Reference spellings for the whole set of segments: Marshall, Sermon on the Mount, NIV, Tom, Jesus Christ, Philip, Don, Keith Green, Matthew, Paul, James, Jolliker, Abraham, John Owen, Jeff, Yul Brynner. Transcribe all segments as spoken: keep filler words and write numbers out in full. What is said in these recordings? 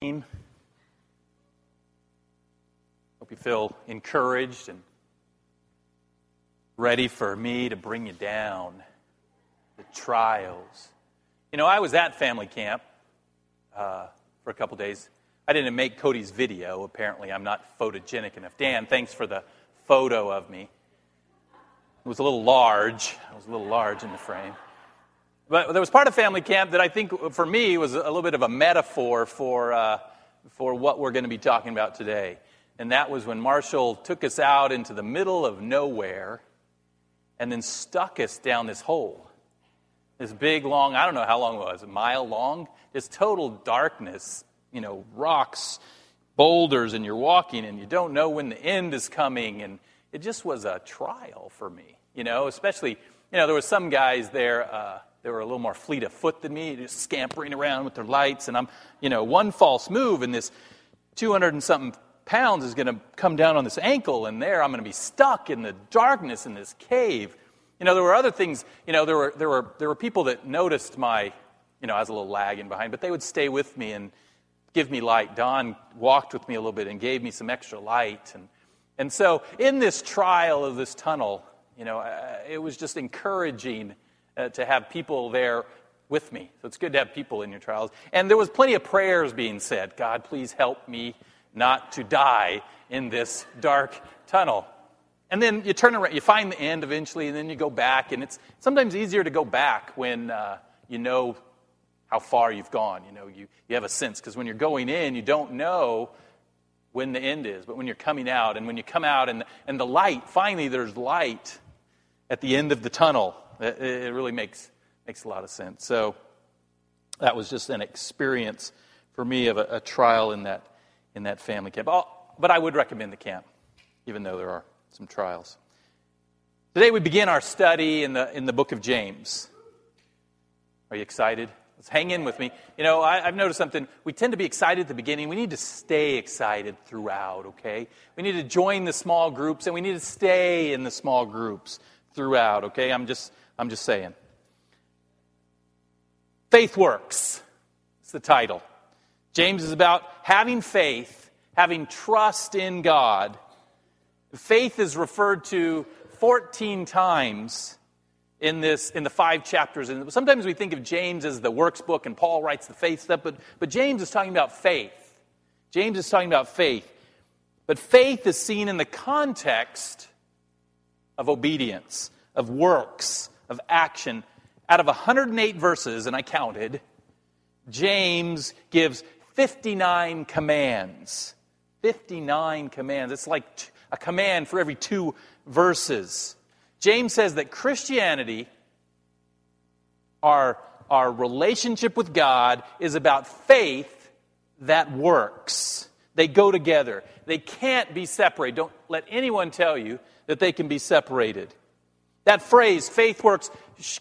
Hope you feel encouraged and ready for me to bring you down the trials. You know, I was at family camp uh, for a couple days. I didn't make Cody's video. Apparently, I'm not photogenic enough. Dan, thanks for the photo of me. It was a little large. I was a little large in the frame. But there was part of family camp that I think, for me, was a little bit of a metaphor for uh, for what we're going to be talking about today. And that was when Marshall took us out into the middle of nowhere and then stuck us down this hole. This big, long, I don't know how long it was, a mile long? This total darkness, you know, rocks, boulders, and you're walking, and you don't know when the end is coming. And it just was a trial for me, you know, especially, you know, there was some guys there... Uh, They were a little more fleet of foot than me, just scampering around with their lights. And I'm, you know, one false move and this two hundred and something pounds is going to come down on this ankle. And there I'm going to be stuck in the darkness in this cave. You know, there were other things, you know, there were there were, there were people that noticed my, you know, I was a little lagging behind. But they would stay with me and give me light. Don walked with me a little bit and gave me some extra light. And, and so in this trial of this tunnel, you know, uh, it was just encouraging Uh, to have people there with me. So it's good to have people in your trials. And there was plenty of prayers being said. God, please help me not to die in this dark tunnel. And then you turn around, you find the end eventually, and then you go back. And it's sometimes easier to go back when uh, you know how far you've gone. You know, you, you have a sense. Because when you're going in, you don't know when the end is. But when you're coming out, and when you come out, and and the light, finally there's light at the end of the tunnel. It really makes makes a lot of sense. So that was just an experience for me of a, a trial in that in that family camp. Oh, but I would recommend the camp, even though there are some trials. Today we begin our study in the in the book of James. Are you excited? Let's hang in with me. You know, I, I've noticed something. We tend to be excited at the beginning. We need to stay excited throughout, okay? We need to join the small groups, and we need to stay in the small groups throughout, okay? I'm just... I'm just saying. Faith works. It's the title. James is about having faith, having trust in God. Faith is referred to fourteen times in this in the five chapters. And sometimes we think of James as the works book and Paul writes the faith stuff, but, but James is talking about faith. James is talking about faith. But faith is seen in the context of obedience, of works, of action. Out of one hundred eight verses, and I counted, James gives fifty-nine commands. fifty-nine commands. It's like a command for every two verses. James says that Christianity, our, our relationship with God, is about faith that works. They go together. They can't be separated. Don't let anyone tell you that they can be separated. That phrase, faith works,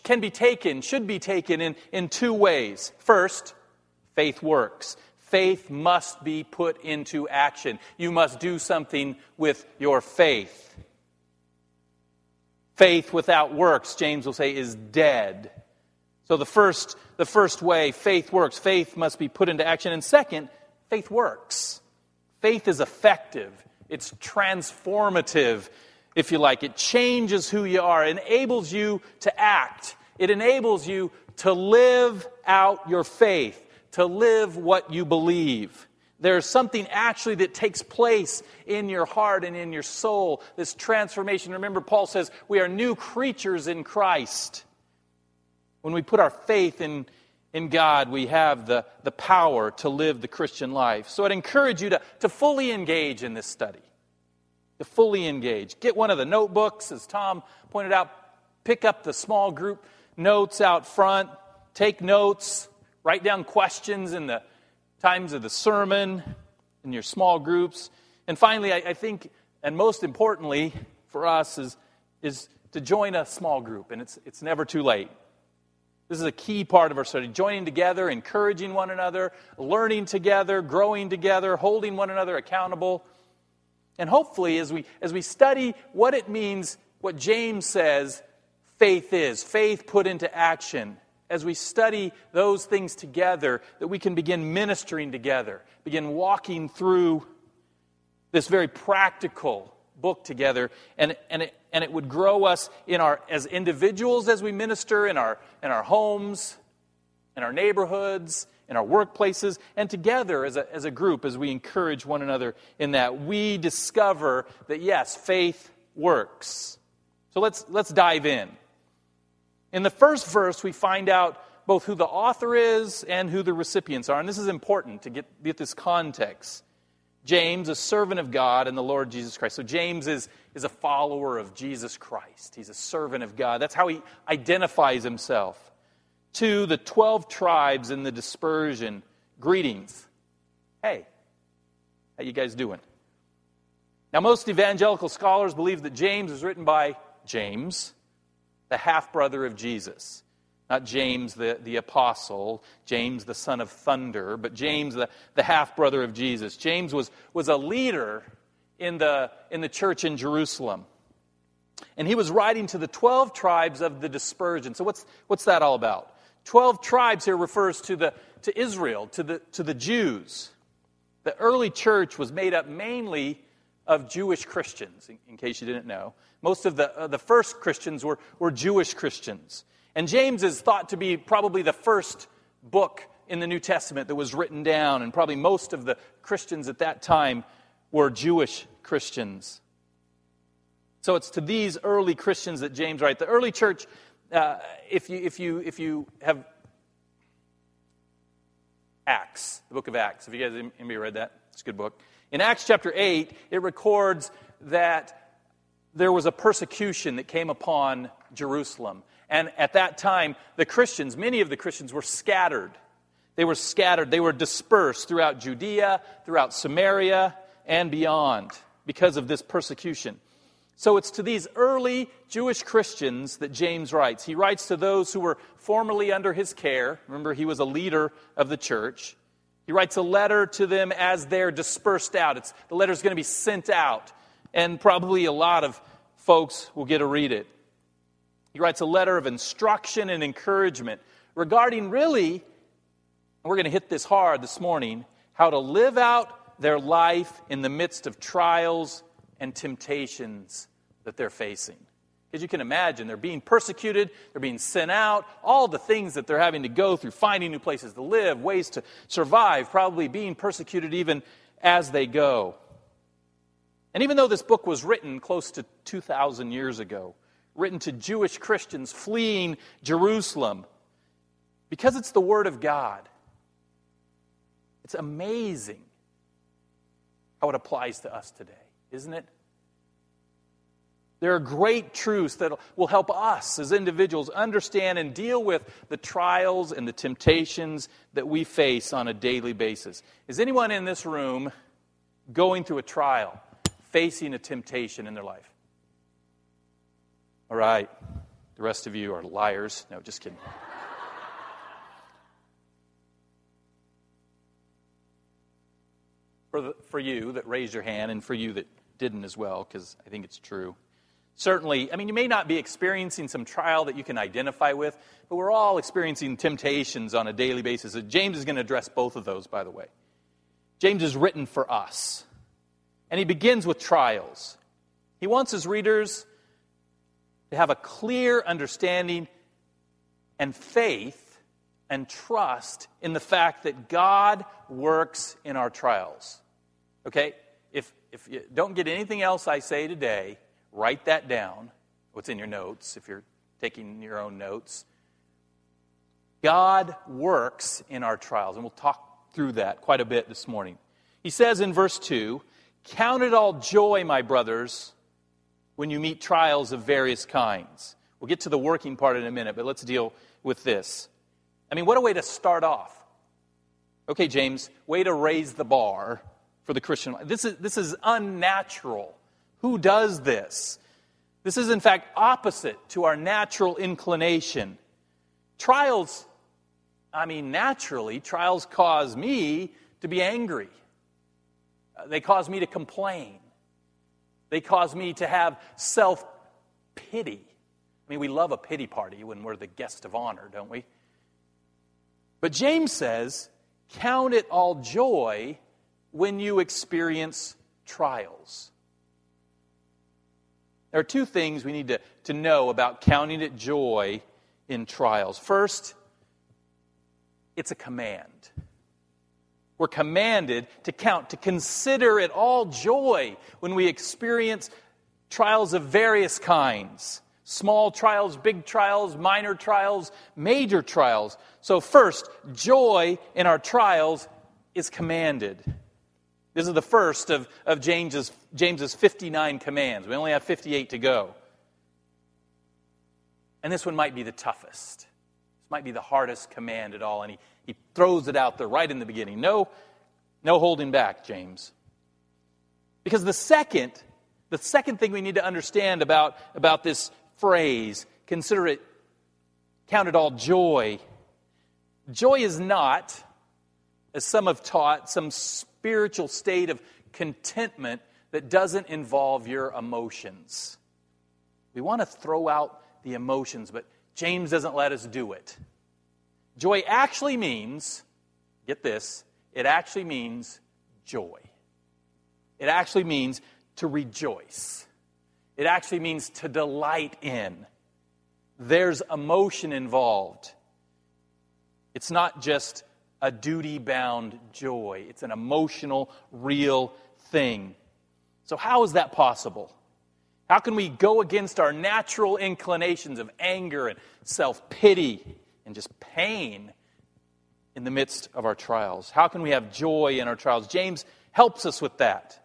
can be taken, should be taken in, in two ways. First, faith works. Faith must be put into action. You must do something with your faith. Faith without works, James will say, is dead. So the first, the first way faith works, faith must be put into action. And second, faith works. Faith is effective. It's transformative. If you like, it changes who you are, enables you to act. It enables you to live out your faith, to live what you believe. There's something actually that takes place in your heart and in your soul, this transformation. Remember, Paul says we are new creatures in Christ. When we put our faith in, in God, we have the, the power to live the Christian life. So I'd encourage you to, to fully engage in this study. To fully engage. Get one of the notebooks, as Tom pointed out. Pick up the small group notes out front. Take notes. Write down questions in the times of the sermon, in your small groups. And finally, I, I think, and most importantly for us, is, is to join a small group. And it's, it's never too late. This is a key part of our study. Joining together, encouraging one another, learning together, growing together, holding one another accountable. And hopefully, as we as we study what it means, what James says faith is, faith put into action, as we study those things together, that we can begin ministering together, begin walking through this very practical book together, and and it, and it would grow us in our as individuals as we minister, in our in our homes, in our neighborhoods, in our workplaces, and together as a as a group as we encourage one another in that. We discover that, yes, faith works. So let's let's dive in. In the first verse, we find out both who the author is and who the recipients are. And this is important to get, get this context. James, a servant of God and the Lord Jesus Christ. So James is, is a follower of Jesus Christ. He's a servant of God. That's how he identifies himself. To the twelve tribes in the dispersion, greetings. Hey, how you guys doing? Now, most evangelical scholars believe that James was written by James, the half-brother of Jesus. Not James the, the apostle, James the son of thunder, but James the, the half-brother of Jesus. James was, was a leader in the, in the church in Jerusalem. And he was writing to the twelve tribes of the dispersion. So what's, what's that all about? Twelve tribes here refers to, the, to Israel, to the, to the Jews. The early church was made up mainly of Jewish Christians, in, in case you didn't know. Most of the, uh, the first Christians were, were Jewish Christians. And James is thought to be probably the first book in the New Testament that was written down, and probably most of the Christians at that time were Jewish Christians. So it's to these early Christians that James writes. The early church, uh, if you if you if you have Acts, the book of Acts. If you guys anybody read that, it's a good book. In Acts chapter eight, it records that there was a persecution that came upon Jerusalem. And at that time, the Christians, many of the Christians were scattered. They were scattered. They were dispersed throughout Judea, throughout Samaria, and beyond because of this persecution. So it's to these early Jewish Christians that James writes. He writes to those who were formerly under his care. Remember, he was a leader of the church. He writes a letter to them as they're dispersed out. It's, the letter's going to be sent out, and probably a lot of folks will get to read it. He writes a letter of instruction and encouragement regarding really, we're going to hit this hard this morning, how to live out their life in the midst of trials and temptations that they're facing. As you can imagine, they're being persecuted, they're being sent out, all the things that they're having to go through, finding new places to live, ways to survive, probably being persecuted even as they go. And even though this book was written close to two thousand years ago, written to Jewish Christians fleeing Jerusalem, because it's the Word of God, it's amazing how it applies to us today, isn't it? There are great truths that will help us as individuals understand and deal with the trials and the temptations that we face on a daily basis. Is anyone in this room going through a trial, facing a temptation in their life? All right, the rest of you are liars. No, just kidding. for, the, for you that raised your hand, and for you that didn't as well, because I think it's true. Certainly, I mean, you may not be experiencing some trial that you can identify with, but we're all experiencing temptations on a daily basis. James is going to address both of those, by the way. James is written for us, and he begins with trials. He wants his readers to have a clear understanding and faith and trust in the fact that God works in our trials. Okay? If if you don't get anything else I say today, write that down. What's in your notes, if you're taking your own notes. God works in our trials. And we'll talk through that quite a bit this morning. He says in verse two, "Count it all joy, my brothers, when you meet trials of various kinds." We'll get to the working part in a minute, but let's deal with this. I mean, what a way to start off. Okay, James, way to raise the bar for the Christian life. This is, this is unnatural. Who does this? This is, in fact, opposite to our natural inclination. Trials, I mean, naturally, trials cause me to be angry. They cause me to complain. They cause me to have self-pity. I mean, we love a pity party when we're the guest of honor, don't we? But James says, count it all joy when you experience trials. There are two things we need to, to know about counting it joy in trials. First, it's a command. We're commanded to count, to consider it all joy when we experience trials of various kinds. Small trials, big trials, minor trials, major trials. So first, joy in our trials is commanded. This is the first of, of James's, James's fifty-nine commands. We only have fifty-eight to go. And this one might be the toughest. This might be the hardest command at all, and he He throws it out there right in the beginning. No, no holding back, James. Because the second, the second thing we need to understand about, about this phrase, consider it, count it all joy. Joy is not, as some have taught, some spiritual state of contentment that doesn't involve your emotions. We want to throw out the emotions, but James doesn't let us do it. Joy actually means, get this, it actually means joy. It actually means to rejoice. It actually means to delight in. There's emotion involved. It's not just a duty-bound joy. It's an emotional, real thing. So how is that possible? How can we go against our natural inclinations of anger and self-pity and just pain in the midst of our trials? How can we have joy in our trials? James helps us with that.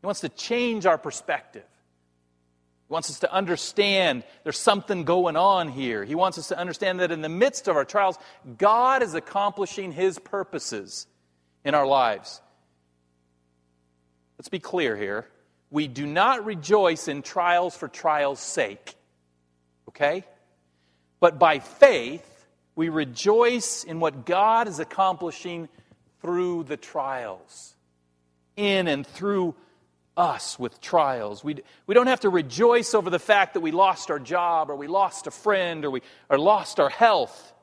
He wants to change our perspective. He wants us to understand there's something going on here. He wants us to understand that in the midst of our trials, God is accomplishing His purposes in our lives. Let's be clear here. We do not rejoice in trials for trials' sake. Okay? But by faith, we rejoice in what God is accomplishing through the trials, in and through us with trials. We, we don't have to rejoice over the fact that we lost our job, or we lost a friend, or we or lost our health.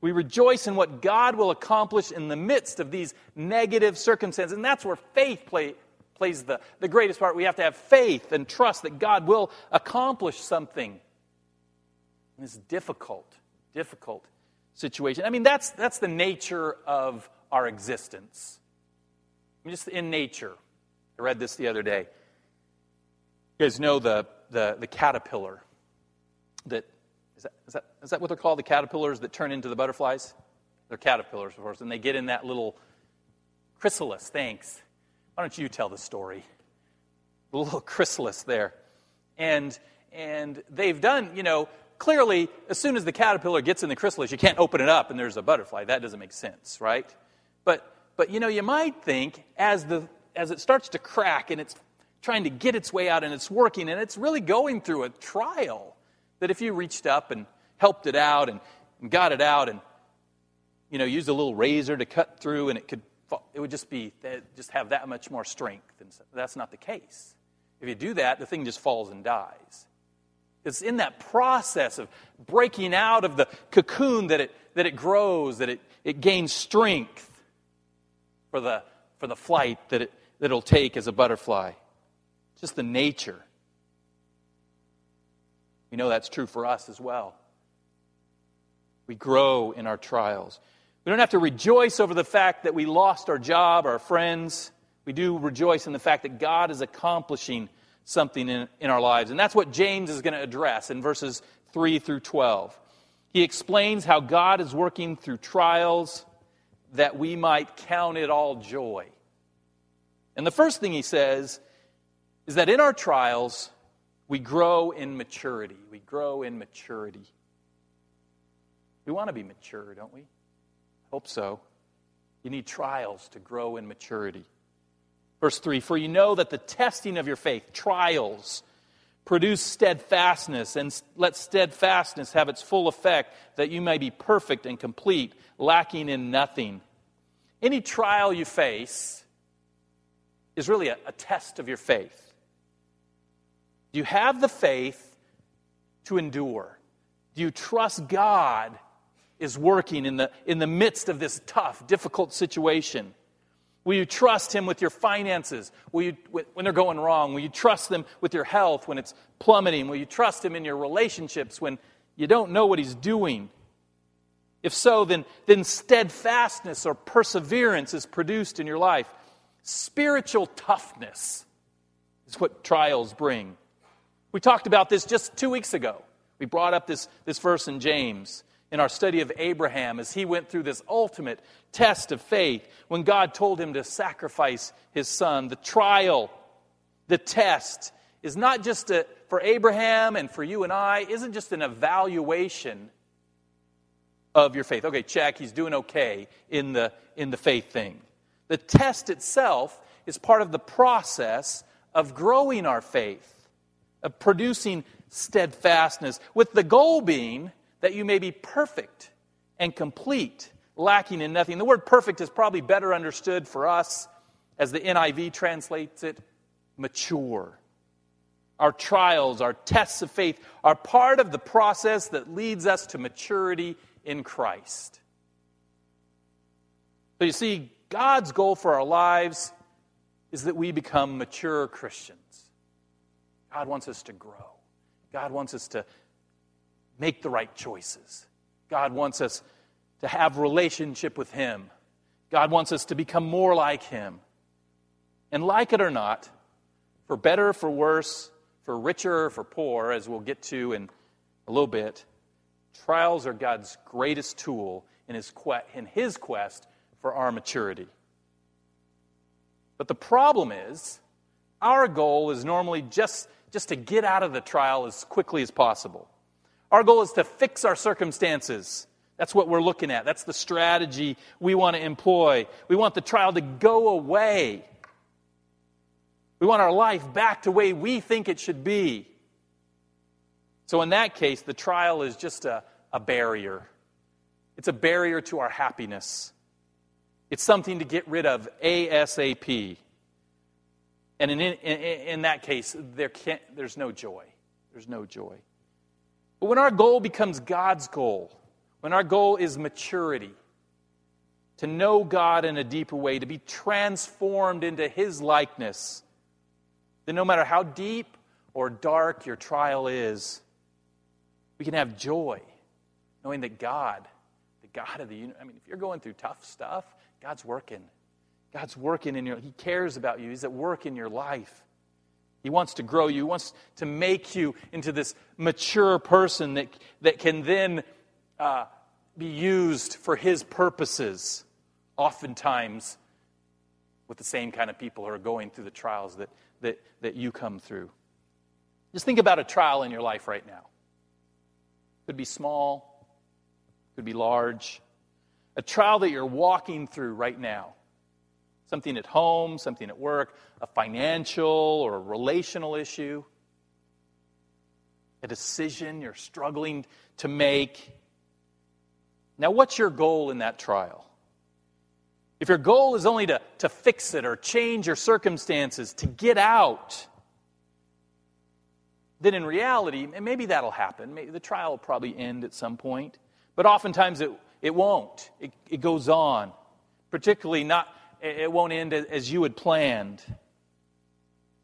We rejoice in what God will accomplish in the midst of these negative circumstances. And that's where faith play, plays the, the greatest part. We have to have faith and trust that God will accomplish something in this difficult, difficult situation. I mean, that's that's the nature of our existence. I mean, just in nature. I read this the other day. You guys know the the, the caterpillar. That is, that is that is that what they're called? The caterpillars that turn into the butterflies? They're caterpillars, of course, and they get in that little chrysalis. Thanks. Why don't you tell the story? The little chrysalis there. And and they've done, you know, clearly, as soon as the caterpillar gets in the chrysalis, you can't open it up and there's a butterfly. That doesn't make sense, right? But, but you know, you might think as the as it starts to crack and it's trying to get its way out and it's working and it's really going through a trial, that if you reached up and helped it out and, and got it out and, you know, used a little razor to cut through and it could fall, it would just be, just have that much more strength. And so that's not the case. If you do that, the thing just falls and dies. It's in that process of breaking out of the cocoon that it that it grows, that it, it gains strength for the for the flight that it that it'll take as a butterfly. It's just the nature. We know that's true for us as well. We grow in our trials. We don't have to rejoice over the fact that we lost our job, our friends. We do rejoice in the fact that God is accomplishing something in, in our lives. And that's what James is going to address in verses three through twelve. He explains how God is working through trials that we might count it all joy. And the first thing he says is that in our trials, we grow in maturity. We grow in maturity. We want to be mature, don't we? I hope so. You need trials to grow in maturity. Verse three, for you know that the testing of your faith, trials, produce steadfastness, and let steadfastness have its full effect, that you may be perfect and complete, lacking in nothing. Any trial you face is really a, a test of your faith. Do you have the faith to endure? Do you trust God is working in the, in the midst of this tough, difficult situation? Will you trust him with your finances? Will you, when they're going wrong? Will you trust them with your health when it's plummeting? Will you trust him in your relationships when you don't know what he's doing? If so, then, then steadfastness or perseverance is produced in your life. Spiritual toughness is what trials bring. We talked about this just two weeks ago. We brought up this, this verse in James in our study of Abraham as he went through this ultimate test of faith when God told him to sacrifice his son. The trial, the test, is not just a, for Abraham and for you and I, isn't just an evaluation of your faith. Okay, check, he's doing okay in the, in the faith thing. The test itself is part of the process of growing our faith, of producing steadfastness, with the goal being that you may be perfect and complete, lacking in nothing. The word perfect is probably better understood for us as the N I V translates it, mature. Our trials, our tests of faith are part of the process that leads us to maturity in Christ. So you see, God's goal for our lives is that we become mature Christians. God wants us to grow. God wants us to make the right choices. God wants us to have relationship with him. God wants us to become more like him. And like it or not, for better, for worse, for richer, for poor, as we'll get to in a little bit, trials are God's greatest tool in his, que- in his quest for our maturity. But the problem is, our goal is normally just, just to get out of the trial as quickly as possible. Our goal is to fix our circumstances. That's what we're looking at. That's the strategy we want to employ. We want the trial to go away. We want our life back to the way we think it should be. So in that case, the trial is just a, a barrier. It's a barrier to our happiness. It's something to get rid of ASAP. And in, in, in that case, there can't, there's no joy. There's no joy. But when our goal becomes God's goal, when our goal is maturity, to know God in a deeper way, to be transformed into his likeness, then no matter how deep or dark your trial is, we can have joy knowing that God, the God of the universe, I mean, if you're going through tough stuff, God's working. God's working in your, he cares about you. He's at work in your life. He wants to grow you. He wants to make you into this mature person that, that can then uh, be used for his purposes, oftentimes with the same kind of people who are going through the trials that, that, that you come through. Just think about a trial in your life right now. It could be small, it could be large. A trial that you're walking through right now. Something at home, something at work, a financial or a relational issue. A decision you're struggling to make. Now, what's your goal in that trial? If your goal is only to, to fix it or change your circumstances, to get out, then in reality, and maybe that'll happen. Maybe the trial will probably end at some point. But oftentimes it, it won't. It, it goes on. Particularly not, it won't end as you had planned.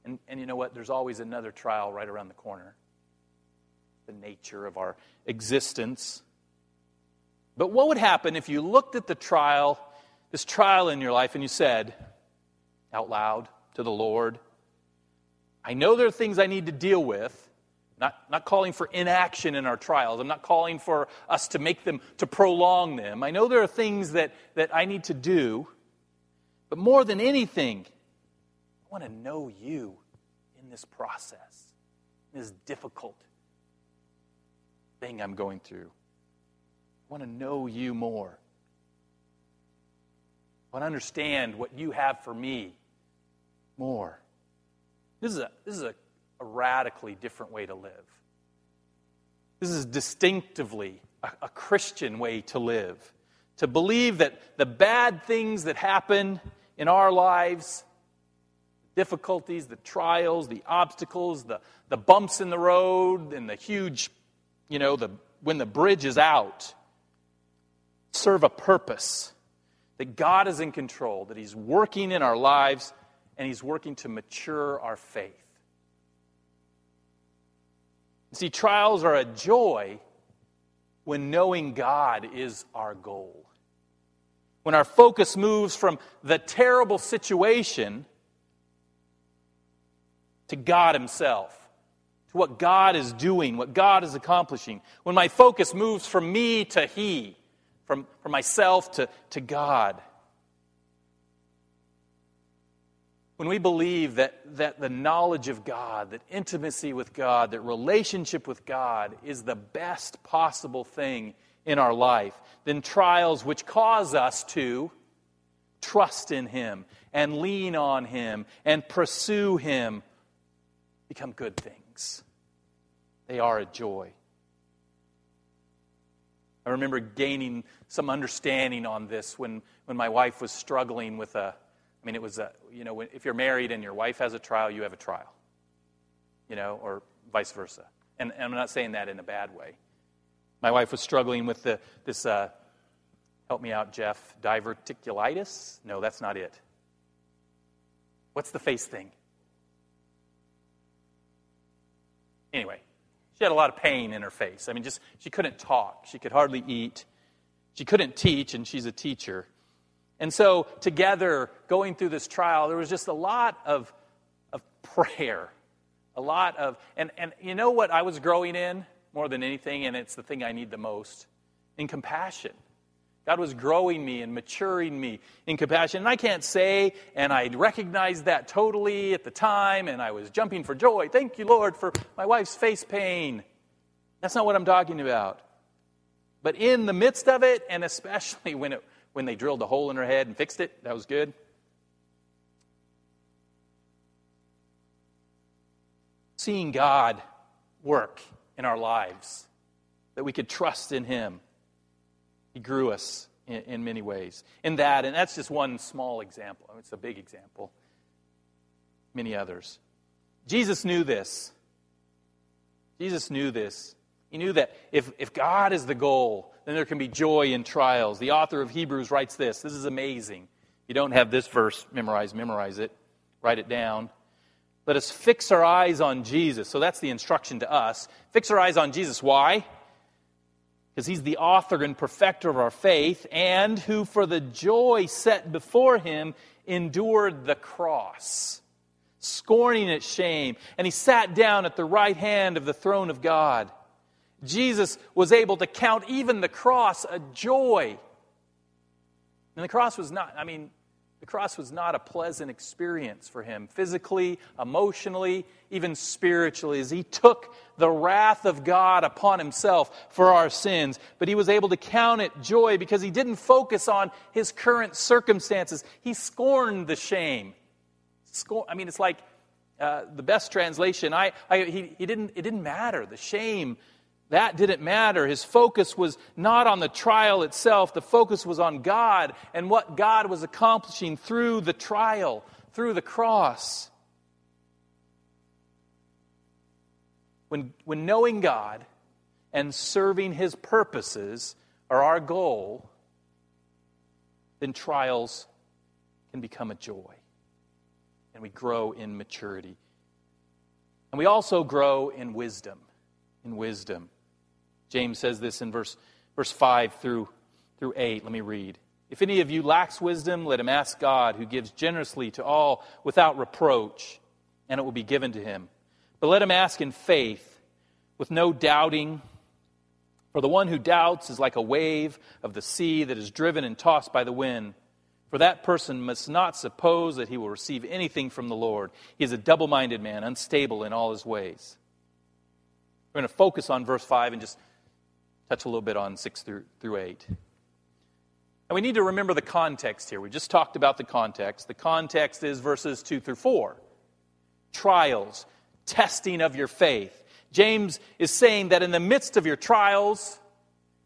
And, and you know what? There's always another trial right around the corner. The nature of our existence. But what would happen if you looked at the trial, this trial in your life, and you said out loud to the Lord, I know there are things I need to deal with. Not, not calling for inaction in our trials. I'm not calling for us to make them, to prolong them. I know there are things that, that I need to do. But more than anything, I want to know you in this process, in this difficult thing I'm going through. I want to know you more. I want to understand what you have for me more. This is a this is a, a radically different way to live. This is distinctively a, a Christian way to live. To believe that the bad things that happen in our lives, the difficulties, the trials, the obstacles, the, the bumps in the road, and the huge, you know, the when the bridge is out, serve a purpose, that God is in control, that he's working in our lives, and he's working to mature our faith. See, trials are a joy when knowing God is our goal. When our focus moves from the terrible situation to God himself, to what God is doing, what God is accomplishing. When my focus moves from me to he, from, from myself to, to God. When we believe that, that the knowledge of God, that intimacy with God, that relationship with God is the best possible thing in our life, then trials which cause us to trust in him and lean on him and pursue him become good things. They are a joy. I remember gaining some understanding on this when, when my wife was struggling with a I mean, it was, a, you know, if you're married and your wife has a trial, you have a trial, you know, or vice versa. And, and I'm not saying that in a bad way. My wife was struggling with the, this, uh, help me out, Jeff, diverticulitis? No, that's not it. What's the face thing? Anyway, she had a lot of pain in her face. I mean, just, she couldn't talk. She could hardly eat. She couldn't teach, and she's a teacher. And so together, going through this trial, there was just a lot of of prayer, a lot of, and, and you know what I was growing in more than anything, and it's the thing I need the most, in compassion. God was growing me and maturing me in compassion. And I can't say, and I recognized that totally at the time, and I was jumping for joy. Thank you, Lord, for my wife's face pain. That's not what I'm talking about. But in the midst of it, and especially when it When they drilled a hole in her head and fixed it, that was good. Seeing God work in our lives, that we could trust in him. He grew us in, in many ways. In that, and that's just one small example. I mean, it's a big example. Many others. Jesus knew this. Jesus knew this. He knew that if, if God is the goal, then there can be joy in trials. The author of Hebrews writes this. This is amazing. If you don't have this verse memorized, memorize it. Write it down. Let us fix our eyes on Jesus. So that's the instruction to us. Fix our eyes on Jesus. Why? Because he's the author and perfecter of our faith, and who for the joy set before him endured the cross, scorning its shame. And he sat down at the right hand of the throne of God. Jesus was able to count even the cross a joy. And the cross was not, I mean, the cross was not a pleasant experience for him, physically, emotionally, even spiritually, as he took the wrath of God upon himself for our sins. But he was able to count it joy because he didn't focus on his current circumstances. He scorned the shame. Scorn, I mean, it's like uh, the best translation. I, I he, he didn't. It didn't matter, the shame. That didn't matter. His focus was not on the trial itself. The focus was on God and what God was accomplishing through the trial, through the cross. When, when knowing God and serving his purposes are our goal, then trials can become a joy. And we grow in maturity. And we also grow in wisdom. In wisdom. James says this in verse verse five through through eight. Let me read. If any of you lacks wisdom, let him ask God, who gives generously to all without reproach, and it will be given to him. But let him ask in faith, with no doubting. For the one who doubts is like a wave of the sea that is driven and tossed by the wind. For that person must not suppose that he will receive anything from the Lord. He is a double-minded man, unstable in all his ways. We're going to focus on verse five and just touch a little bit on six through, through eight. And we need to remember the context here. We just talked about the context. The context is verses two through four. Trials, testing of your faith. James is saying that in the midst of your trials,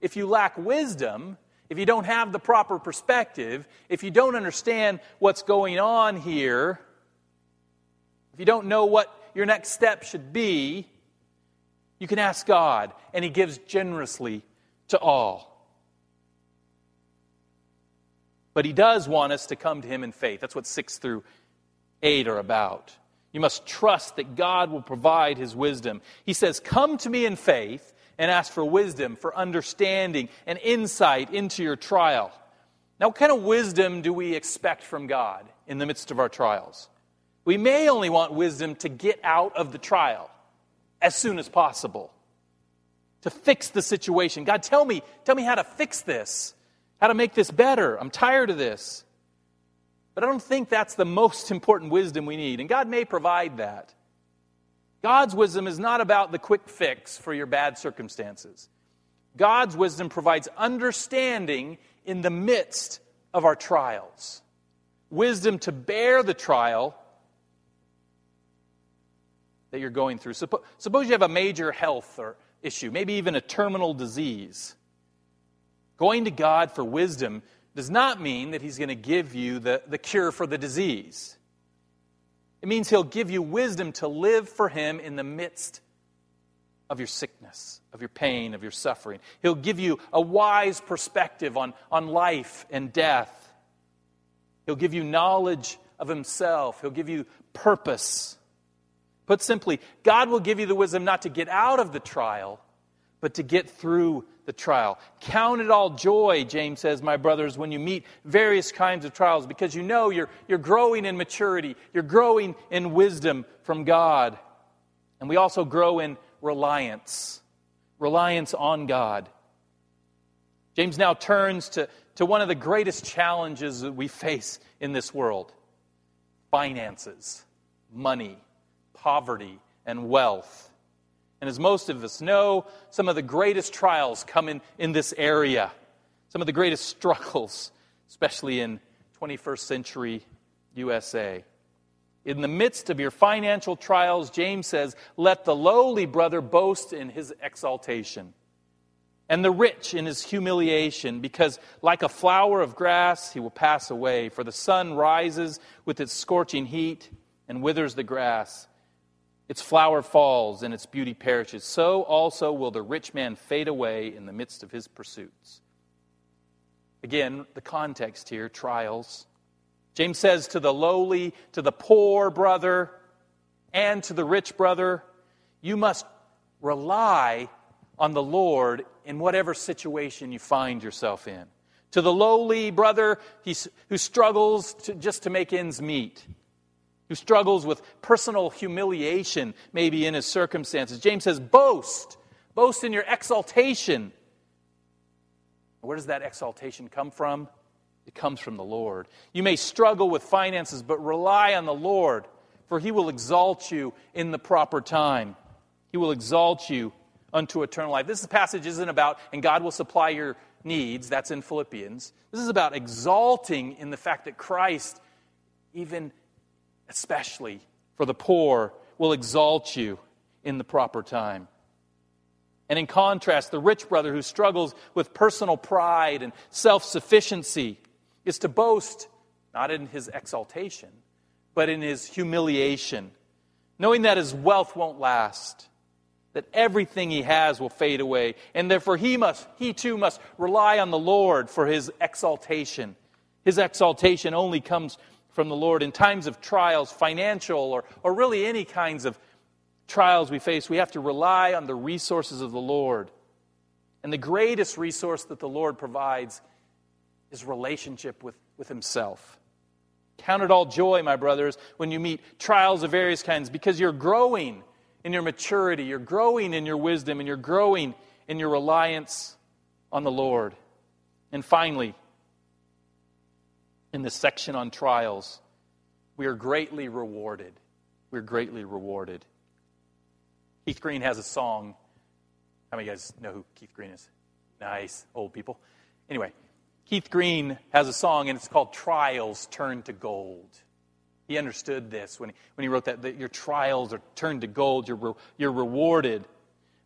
if you lack wisdom, if you don't have the proper perspective, if you don't understand what's going on here, if you don't know what your next step should be, you can ask God, and he gives generously to all. But he does want us to come to him in faith. That's what six through eight are about. You must trust that God will provide his wisdom. He says, come to me in faith and ask for wisdom, for understanding and insight into your trial. Now, what kind of wisdom do we expect from God in the midst of our trials? We may only want wisdom to get out of the trial as soon as possible, to fix the situation. God, tell me, tell me how to fix this, how to make this better. I'm tired of this. But I don't think that's the most important wisdom we need. And God may provide that. God's wisdom is not about the quick fix for your bad circumstances. God's wisdom provides understanding in the midst of our trials. Wisdom to bear the trial that you're going through. Suppo- suppose you have a major health or issue, maybe even a terminal disease. Going to God for wisdom does not mean that he's going to give you the, the cure for the disease. It means he'll give you wisdom to live for him in the midst of your sickness, of your pain, of your suffering. He'll give you a wise perspective on, on life and death. He'll give you knowledge of himself. He'll give you purpose. Put simply, God will give you the wisdom not to get out of the trial, but to get through the trial. Count it all joy, James says, my brothers, when you meet various kinds of trials, because you know you're, you're growing in maturity. You're growing in wisdom from God. And we also grow in reliance. Reliance on God. James now turns to, to one of the greatest challenges that we face in this world. Finances, money, poverty, and wealth. And as most of us know, some of the greatest trials come in, in this area. Some of the greatest struggles, especially in twenty-first century U S A. In the midst of your financial trials, James says, let the lowly brother boast in his exaltation, and the rich in his humiliation, because like a flower of grass, he will pass away. For the sun rises with its scorching heat and withers the grass. Its flower falls and its beauty perishes. So also will the rich man fade away in the midst of his pursuits. Again, the context here, trials. James says to the lowly, to the poor brother, and to the rich brother, you must rely on the Lord in whatever situation you find yourself in. To the lowly brother he's, who struggles to, just to make ends meet, who struggles with personal humiliation, maybe in his circumstances. James says, boast. Boast in your exaltation. Where does that exaltation come from? It comes from the Lord. You may struggle with finances, but rely on the Lord, for he will exalt you in the proper time. He will exalt you unto eternal life. This passage isn't about, and God will supply your needs. That's in Philippians. This is about exalting in the fact that Christ, even especially for the poor, will exalt you in the proper time. And in contrast, the rich brother who struggles with personal pride and self-sufficiency is to boast, not in his exaltation, but in his humiliation, knowing that his wealth won't last, that everything he has will fade away, and therefore he must, he too must rely on the Lord for his exaltation. His exaltation only comes from the Lord. In times of trials, financial or, or really any kinds of trials we face, we have to rely on the resources of the Lord. And the greatest resource that the Lord provides is relationship with, with himself. Count it all joy, my brothers, when you meet trials of various kinds, because you're growing in your maturity, you're growing in your wisdom, and you're growing in your reliance on the Lord. And finally, in this section on trials, we are greatly rewarded. We're greatly rewarded. Keith Green has a song. How many of you guys know who Keith Green is? Nice, old people. Anyway, Keith Green has a song, and it's called Trials Turn to Gold. He understood this when he, when he wrote that, that your trials are turned to gold, you're, re, you're rewarded.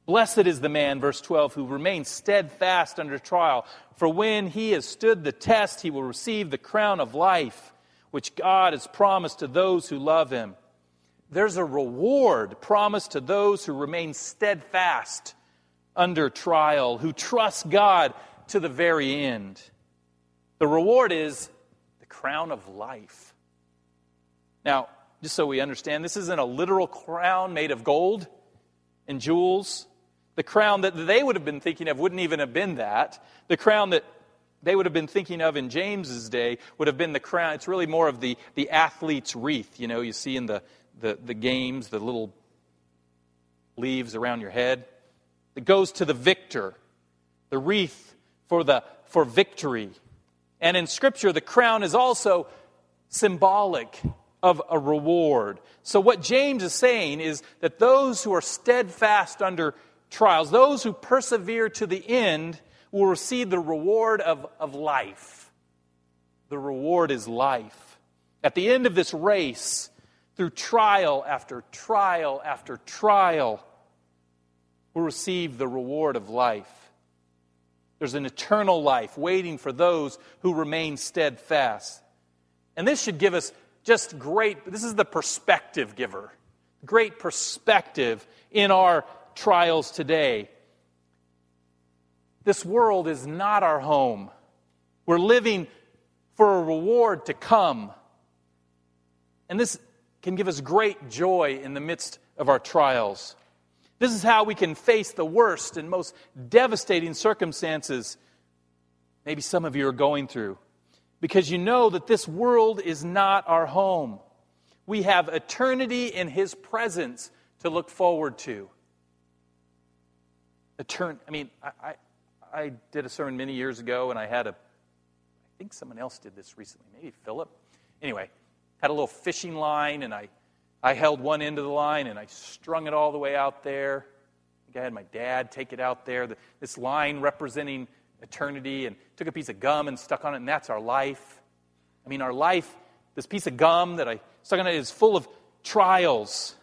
Blessed is the man, verse twelve, who remains steadfast under trial, for when he has stood the test, he will receive the crown of life, which God has promised to those who love him. There's a reward promised to those who remain steadfast under trial, who trust God to the very end. The reward is crown of life. Now, just so we understand, this isn't a literal crown made of gold and jewels. The crown that they would have been thinking of wouldn't even have been that. The crown that they would have been thinking of in James's day would have been the crown. It's really more of the, the athlete's wreath, you know, you see in the, the, the games, the little leaves around your head. It goes to the victor, the wreath for the for victory. And in Scripture, the crown is also symbolic of a reward. So what James is saying is that those who are steadfast under trials, those who persevere to the end, will receive the reward of, of life. The reward is life. At the end of this race, through trial after trial after trial, we'll receive the reward of life. There's an eternal life waiting for those who remain steadfast. And this should give us just great, this is the perspective giver, great perspective in our trials today. This world is not our home. We're living for a reward to come. And this can give us great joy in the midst of our trials. This is how we can face the worst and most devastating circumstances maybe some of you are going through, because you know that this world is not our home. We have eternity in His presence to look forward to. Etern- I mean, I, I, I did a sermon many years ago, and I had a, I think someone else did this recently, maybe Philip. Anyway, had a little fishing line, and I I held one end of the line, and I strung it all the way out there. I think I had my dad take it out there. This line representing eternity, and took a piece of gum and stuck on it, and that's our life. I mean, our life, this piece of gum that I stuck on it, is full of trials.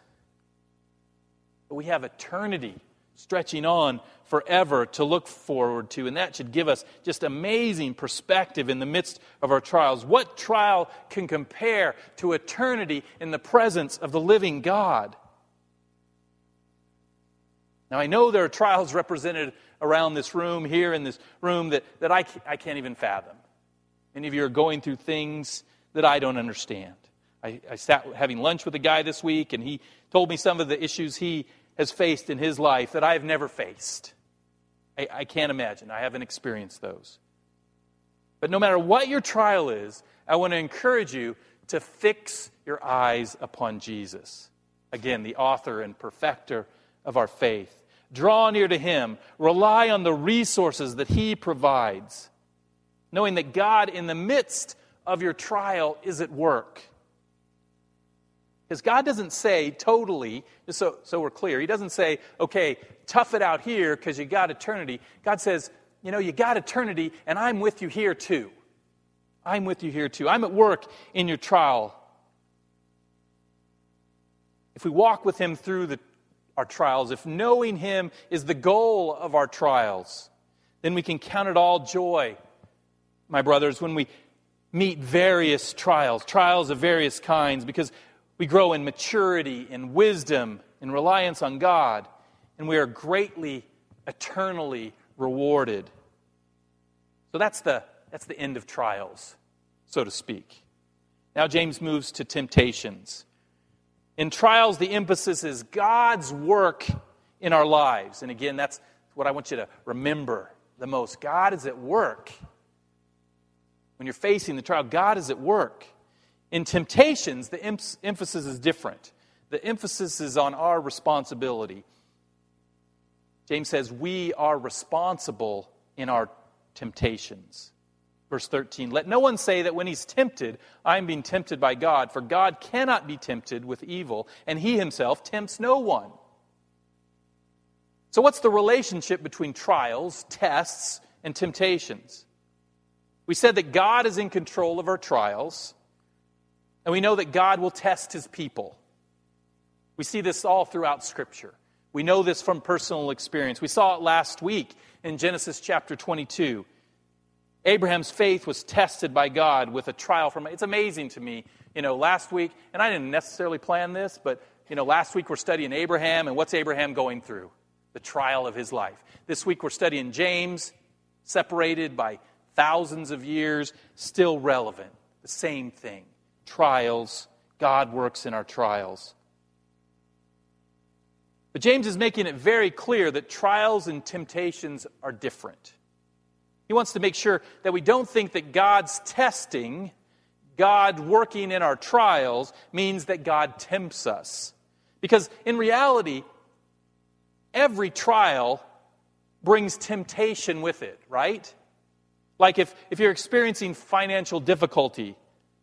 But we have eternity stretching on forever to look forward to, and that should give us just amazing perspective in the midst of our trials. What trial can compare to eternity in the presence of the living God? Now, I know there are trials represented around this room, here in this room, that, that I, I can't even fathom. Many of you are going through things that I don't understand. I, I sat having lunch with a guy this week, and he told me some of the issues he has faced in his life that I have never faced. I, I can't imagine. I haven't experienced those. But no matter what your trial is, I want to encourage you to fix your eyes upon Jesus. Again, the author and perfecter of our faith. Draw near to Him. Rely on the resources that He provides, knowing that God in the midst of your trial is at work. Because God doesn't say totally, just so, so we're clear, He doesn't say, okay, tough it out here because you got eternity. God says, you know, you got eternity, and I'm with you here too. I'm with you here too. I'm at work in your trial. If we walk with Him through the, our trials, if knowing Him is the goal of our trials, then we can count it all joy, my brothers, when we meet various trials, trials of various kinds, because we grow in maturity, in wisdom, in reliance on God, and we are greatly, eternally rewarded. So that's the, that's the end of trials, so to speak. Now James moves to temptations. In trials, the emphasis is God's work in our lives. And again, that's what I want you to remember the most. God is at work. When you're facing the trial, God is at work. In temptations, the em- emphasis is different. The emphasis is on our responsibility. James says we are responsible in our temptations. Verse thirteen, let no one say that when he's tempted, I'm being tempted by God, for God cannot be tempted with evil, and He Himself tempts no one. So what's the relationship between trials, tests, and temptations? We said that God is in control of our trials, and we know that God will test His people. We see this all throughout Scripture. We know this from personal experience. We saw it last week in Genesis chapter twenty-two. Abraham's faith was tested by God with a trial from... It's amazing to me, you know, last week, and I didn't necessarily plan this, but, you know, last week we're studying Abraham, and what's Abraham going through? The trial of his life. This week we're studying James, separated by thousands of years, still relevant. The same thing. Trials. God works in our trials. But James is making it very clear that trials and temptations are different. He wants to make sure that we don't think that God's testing, God working in our trials, means that God tempts us. Because in reality, every trial brings temptation with it, right? Like if, if you're experiencing financial difficulty,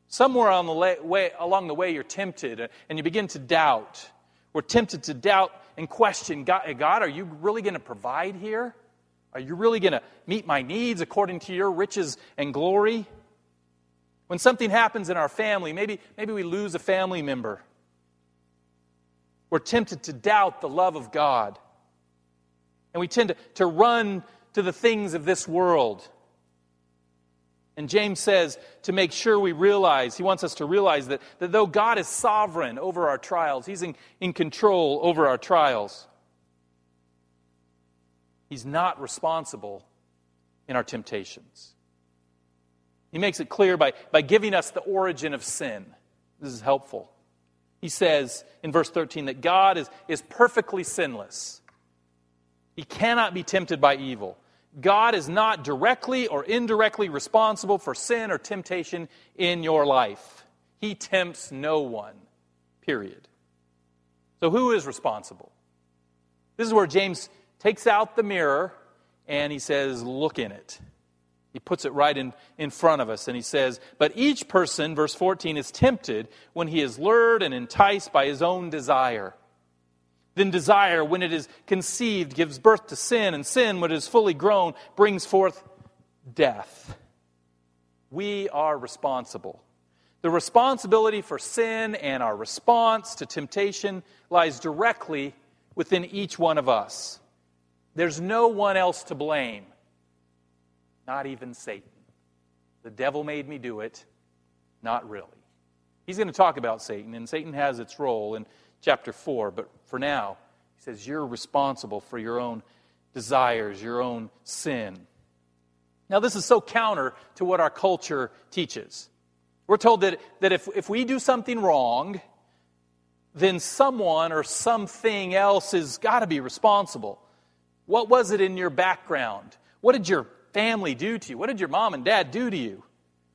somewhere on the la- way, along the way you're tempted and you begin to doubt. We're tempted to doubt and question, God, God are you really going to provide here? Are you really going to meet my needs according to your riches and glory? When something happens in our family, maybe, maybe we lose a family member. We're tempted to doubt the love of God. And we tend to, to run to the things of this world. And James says to make sure we realize, he wants us to realize that, that though God is sovereign over our trials, he's in, in control over our trials, he's not responsible in our temptations. He makes it clear by, by giving us the origin of sin. This is helpful. He says in verse thirteen that God is, is perfectly sinless. He cannot be tempted by evil. God is not directly or indirectly responsible for sin or temptation in your life. He tempts no one, period. So who is responsible? This is where James takes out the mirror, and he says, look in it. He puts it right in, in front of us, and he says, but each person, verse fourteen, is tempted when he is lured and enticed by his own desire. Then desire, when it is conceived, gives birth to sin, and sin, when it is fully grown, brings forth death. We are responsible. The responsibility for sin and our response to temptation lies directly within each one of us. There's no one else to blame. Not even Satan. The devil made me do it. Not really. He's going to talk about Satan, and Satan has its role in chapter four, but for now, he says you're responsible for your own desires, your own sin. Now, this is so counter to what our culture teaches. We're told that, that if, if we do something wrong, then someone or something else has got to be responsible. What was it in your background? What did your family do to you? What did your mom and dad do to you?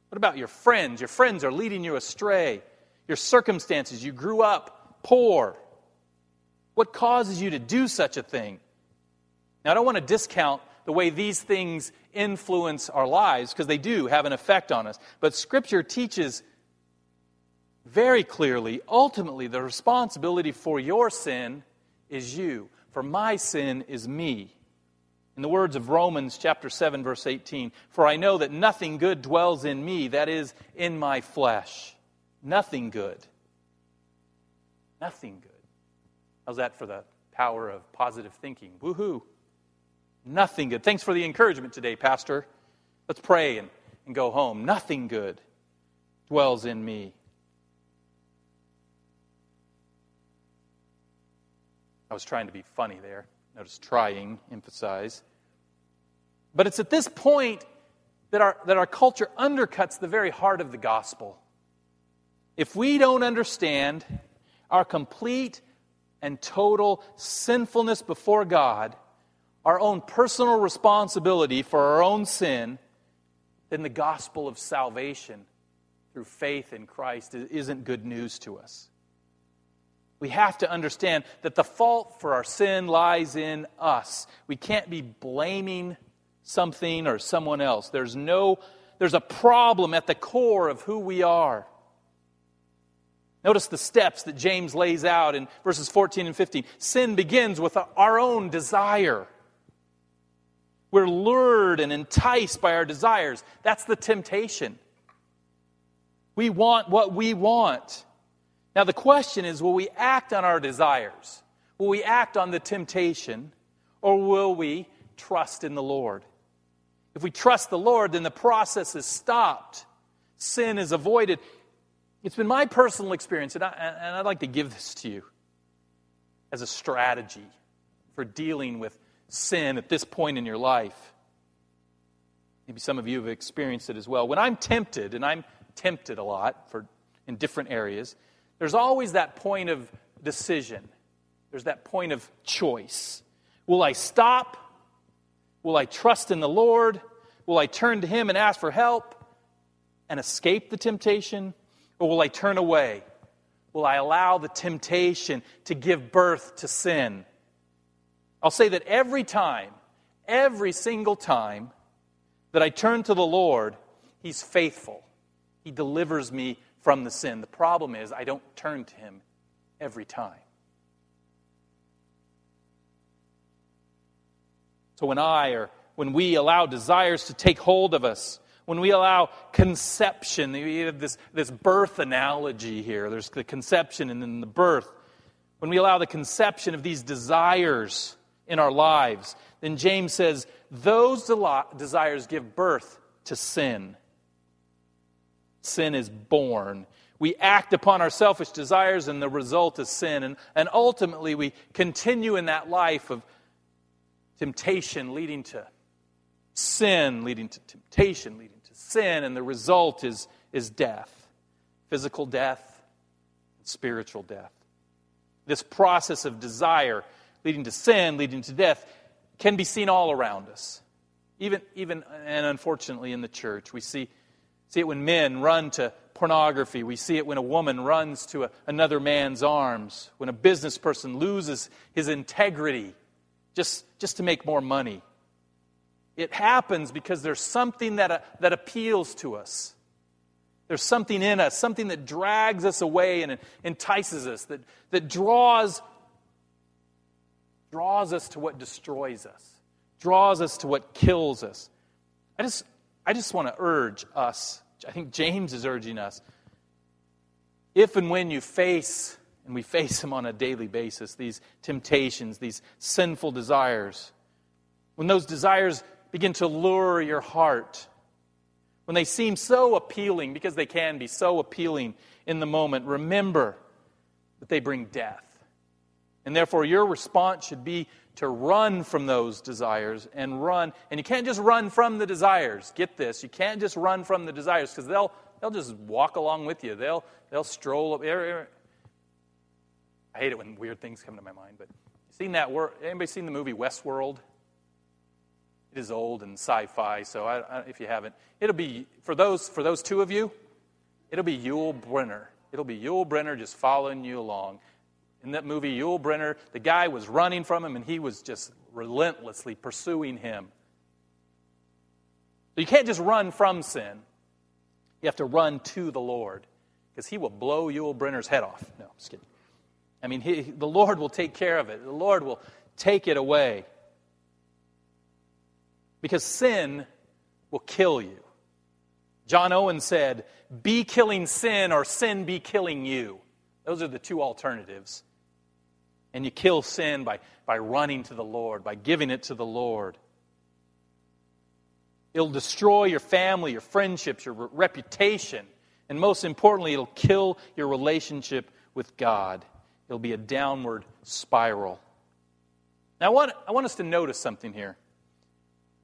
What about your friends? Your friends are leading you astray. Your circumstances, you grew up poor. What causes you to do such a thing? Now, I don't want to discount the way these things influence our lives, because they do have an effect on us. But Scripture teaches very clearly, ultimately, the responsibility for your sin is you. For my sin is me. In the words of Romans chapter seven, verse eighteen, for I know that nothing good dwells in me, that is, in my flesh. Nothing good. Nothing good. How's that for the power of positive thinking? Woohoo. Nothing good. Thanks for the encouragement today, Pastor. Let's pray and, and go home. Nothing good dwells in me. I was trying to be funny there. Notice trying, emphasize. But it's at this point that our, that our culture undercuts the very heart of the gospel. If we don't understand our complete and total sinfulness before God, our own personal responsibility for our own sin, then the gospel of salvation through faith in Christ isn't good news to us. We have to understand that the fault for our sin lies in us. We can't be blaming something or someone else. There's no, there's a problem at the core of who we are. Notice the steps that James lays out in verses fourteen and fifteen. Sin begins with our own desire. We're lured and enticed by our desires. That's the temptation. We want what we want. Now the question is, will we act on our desires? Will we act on the temptation? Or will we trust in the Lord? If we trust the Lord, then the process is stopped. Sin is avoided. It's been my personal experience, and, I, and I'd like to give this to you as a strategy for dealing with sin at this point in your life. Maybe some of you have experienced it as well. When I'm tempted, and I'm tempted a lot for in different areas, there's always that point of decision. There's that point of choice. Will I stop? Will I trust in the Lord? Will I turn to Him and ask for help and escape the temptation? Or will I turn away? Will I allow the temptation to give birth to sin? I'll say that every time, every single time that I turn to the Lord, He's faithful. He delivers me from the sin. The problem is I don't turn to Him every time. So when I or when we allow desires to take hold of us, when we allow conception, we have this, this birth analogy here. There's the conception and then the birth. When we allow the conception of these desires in our lives, then James says, those desires give birth to sin. Sin is born. We act upon our selfish desires and the result is sin. And, and ultimately we continue in that life of temptation leading to sin, leading to temptation, leading to sin, and the result is, is death. Physical death, spiritual death. This process of desire leading to sin, leading to death, can be seen all around us. Even, even and unfortunately in the church, we see, see it when men run to pornography. We see it when a woman runs to a, another man's arms. When a business person loses his integrity just, just to make more money. It happens because there's something that, uh, that appeals to us. There's something in us, something that drags us away and entices us, that, that draws, draws us to what destroys us, draws us to what kills us. I just, I just want to urge us, I think James is urging us, if and when you face, and we face them on a daily basis, these temptations, these sinful desires, when those desires begin to lure your heart, when they seem so appealing, because they can be so appealing in the moment, remember that they bring death. And therefore, your response should be to run from those desires and run. And you can't just run from the desires. Get this. You can't just run from the desires because they'll they'll just walk along with you. They'll they'll stroll up. I hate it when weird things come to my mind. But seen that word? Anybody seen the movie Westworld? It is old and sci-fi, so I, I, if you haven't, it'll be, for those for those two of you, it'll be Yul Brynner. It'll be Yul Brynner just following you along. In that movie, Yul Brynner, the guy was running from him, and he was just relentlessly pursuing him. So you can't just run from sin. You have to run to the Lord, because He will blow Yul Brynner's head off. No, I'm just kidding. I mean, he, the Lord will take care of it. The Lord will take it away. Because sin will kill you. John Owen said, be killing sin or sin be killing you. Those are the two alternatives. And you kill sin by, by running to the Lord, by giving it to the Lord. It'll destroy your family, your friendships, your re- reputation. And most importantly, it'll kill your relationship with God. It'll be a downward spiral. Now, I want, I want us to notice something here.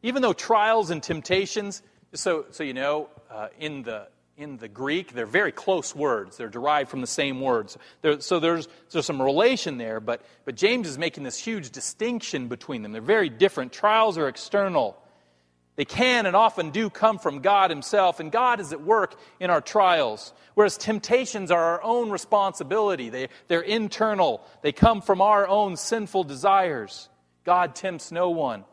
Even though trials and temptations, so so you know, uh, in the in the Greek, they're very close words. They're derived from the same words. There, so there's there's some relation there, but but James is making this huge distinction between them. They're very different. Trials are external. They can and often do come from God Himself, and God is at work in our trials. Whereas temptations are our own responsibility. They they're internal. They come from our own sinful desires. God tempts no one.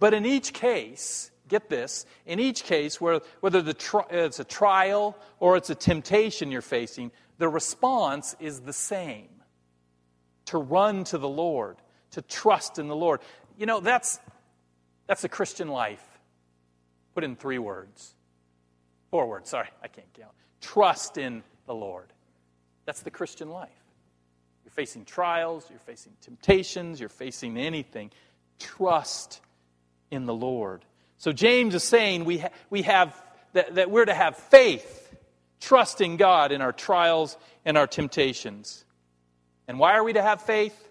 But in each case, get this, in each case, where, whether the tri- it's a trial or it's a temptation you're facing, the response is the same. To run to the Lord, to trust in the Lord. You know, that's, that's the Christian life. Put in three words. Four words, sorry, I can't count. Trust in the Lord. That's the Christian life. You're facing trials, you're facing temptations, you're facing anything. Trust in the Lord. So James is saying we ha- we have that, that we're to have faith, trust in God in our trials and our temptations. And why are we to have faith?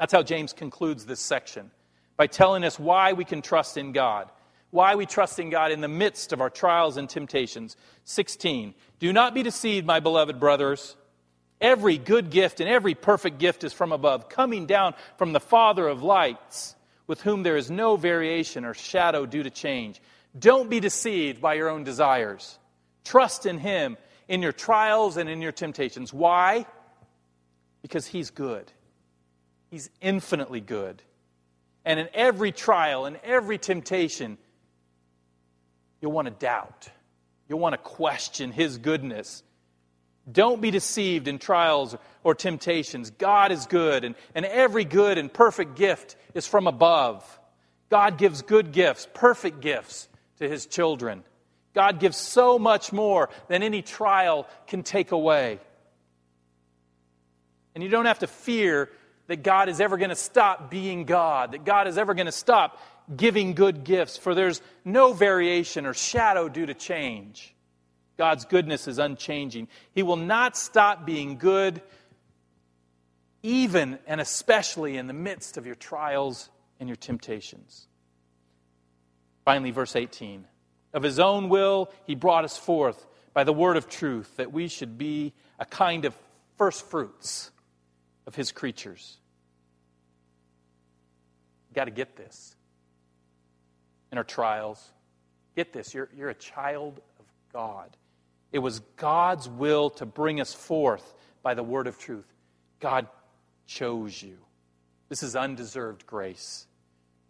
That's how James concludes this section, by telling us why we can trust in God. Why are we trusting God in the midst of our trials and temptations? sixteen, do not be deceived, my beloved brothers. Every good gift and every perfect gift is from above, coming down from the Father of lights, with whom there is no variation or shadow due to change. Don't be deceived by your own desires. Trust in Him in your trials and in your temptations. Why? Because He's good. He's infinitely good. And in every trial, in every temptation, you'll want to doubt. You'll want to question His goodness. Don't be deceived in trials or temptations. God is good, and, and every good and perfect gift is from above. God gives good gifts, perfect gifts to His children. God gives so much more than any trial can take away. And you don't have to fear that God is ever going to stop being God, that God is ever going to stop giving good gifts, for there's no variation or shadow due to change. God's goodness is unchanging. He will not stop being good, even and especially in the midst of your trials and your temptations. Finally, verse eighteen. Of His own will, He brought us forth by the word of truth, that we should be a kind of first fruits of His creatures. You've got to get this. In our trials, get this. You're, you're a child of God. It was God's will to bring us forth by the word of truth. God chose you. This is undeserved grace.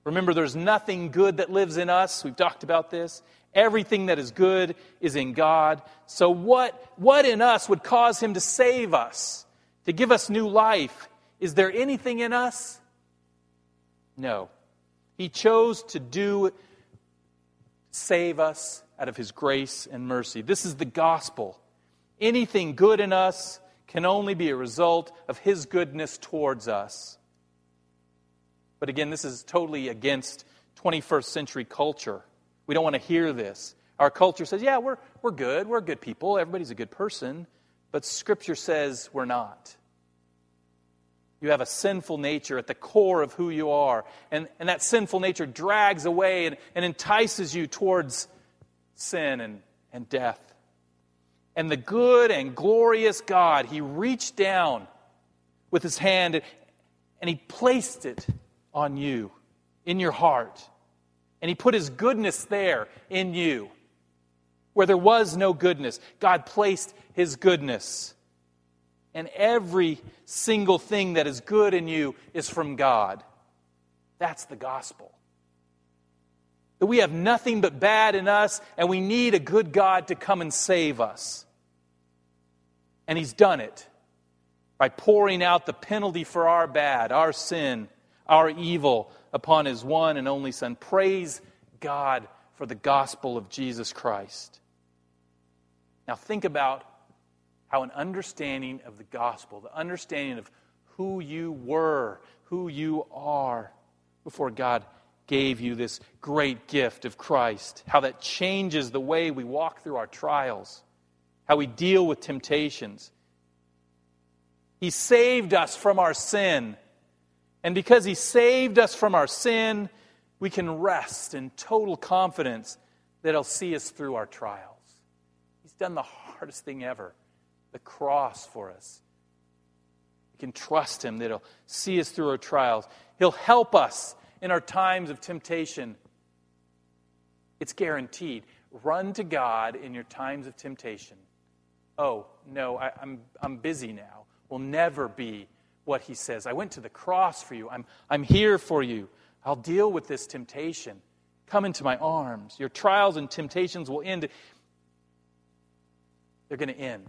Remember, there's nothing good that lives in us. We've talked about this. Everything that is good is in God. So what, what in us would cause Him to save us, to give us new life? Is there anything in us? No. He chose to do, save us out of His grace and mercy. This is the gospel. Anything good in us can only be a result of His goodness towards us. But again, this is totally against twenty-first century culture. We don't want to hear this. Our culture says, yeah, we're, we're good. We're good people. Everybody's a good person. But Scripture says we're not. You have a sinful nature at the core of who you are. And, and that sinful nature drags away and, and entices you towards sin and, and death. And the good and glorious God, He reached down with His hand and, and He placed it on you, in your heart. And He put His goodness there in you. Where there was no goodness, God placed His goodness. And every single thing that is good in you is from God. That's the gospel. That we have nothing but bad in us, and we need a good God to come and save us. And He's done it by pouring out the penalty for our bad, our sin, our evil upon His one and only Son. Praise God for the gospel of Jesus Christ. Now think about how an understanding of the gospel, the understanding of who you were, who you are, before God gave you this great gift of Christ, how that changes the way we walk through our trials, how we deal with temptations. He saved us from our sin. And because He saved us from our sin, we can rest in total confidence that He'll see us through our trials. He's done the hardest thing ever, the cross for us. We can trust Him that He'll see us through our trials. He'll help us in our times of temptation. It's guaranteed. Run to God in your times of temptation. Oh, no, I, I'm, I'm busy now. We'll never be what He says. I went to the cross for you. I'm, I'm here for you. I'll deal with this temptation. Come into my arms. Your trials and temptations will end. They're going to end.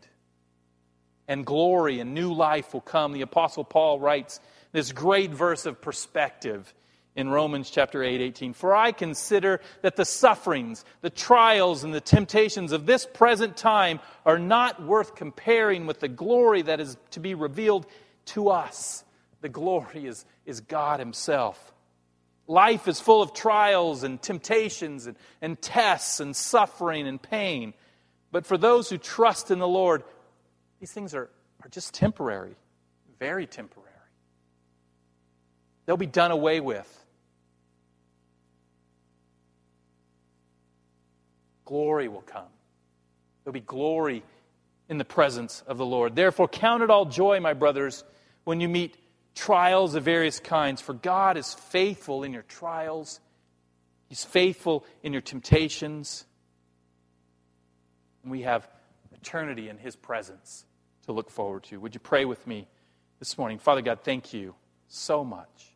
And glory and new life will come. The Apostle Paul writes this great verse of perspective in Romans chapter eight, eighteen. For I consider that the sufferings, the trials, and the temptations of this present time are not worth comparing with the glory that is to be revealed to us. The glory is, is God Himself. Life is full of trials and temptations and, and tests and suffering and pain. But for those who trust in the Lord, these things are, are just temporary, very temporary. They'll be done away with. glory will come. There'll be glory in the presence of the Lord. Therefore, count it all joy, my brothers, when you meet trials of various kinds, for God is faithful in your trials. He's faithful in your temptations. And we have eternity in His presence to look forward to. Would you pray with me this morning? Father God, thank you so much.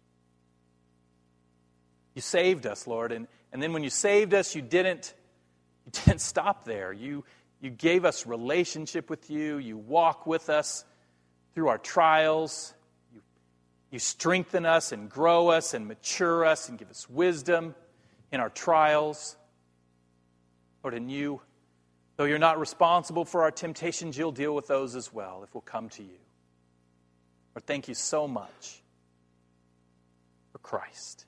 You saved us, Lord, and, and then when you saved us, you didn't you didn't stop there. You you gave us relationship with you. You walk with us through our trials. You, you strengthen us and grow us and mature us and give us wisdom in our trials. Lord, and you, though you're not responsible for our temptations, you'll deal with those as well if we'll come to you. Lord, thank you so much for Christ,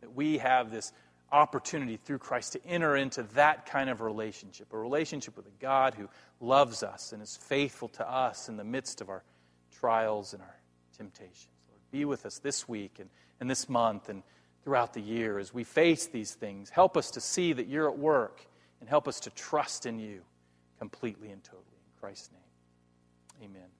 that we have this opportunity through Christ to enter into that kind of relationship, a relationship with a God who loves us and is faithful to us in the midst of our trials and our temptations. Lord, be with us this week and, and this month and throughout the year as we face these things. Help us to see that you're at work and help us to trust in you completely and totally. In Christ's name, amen.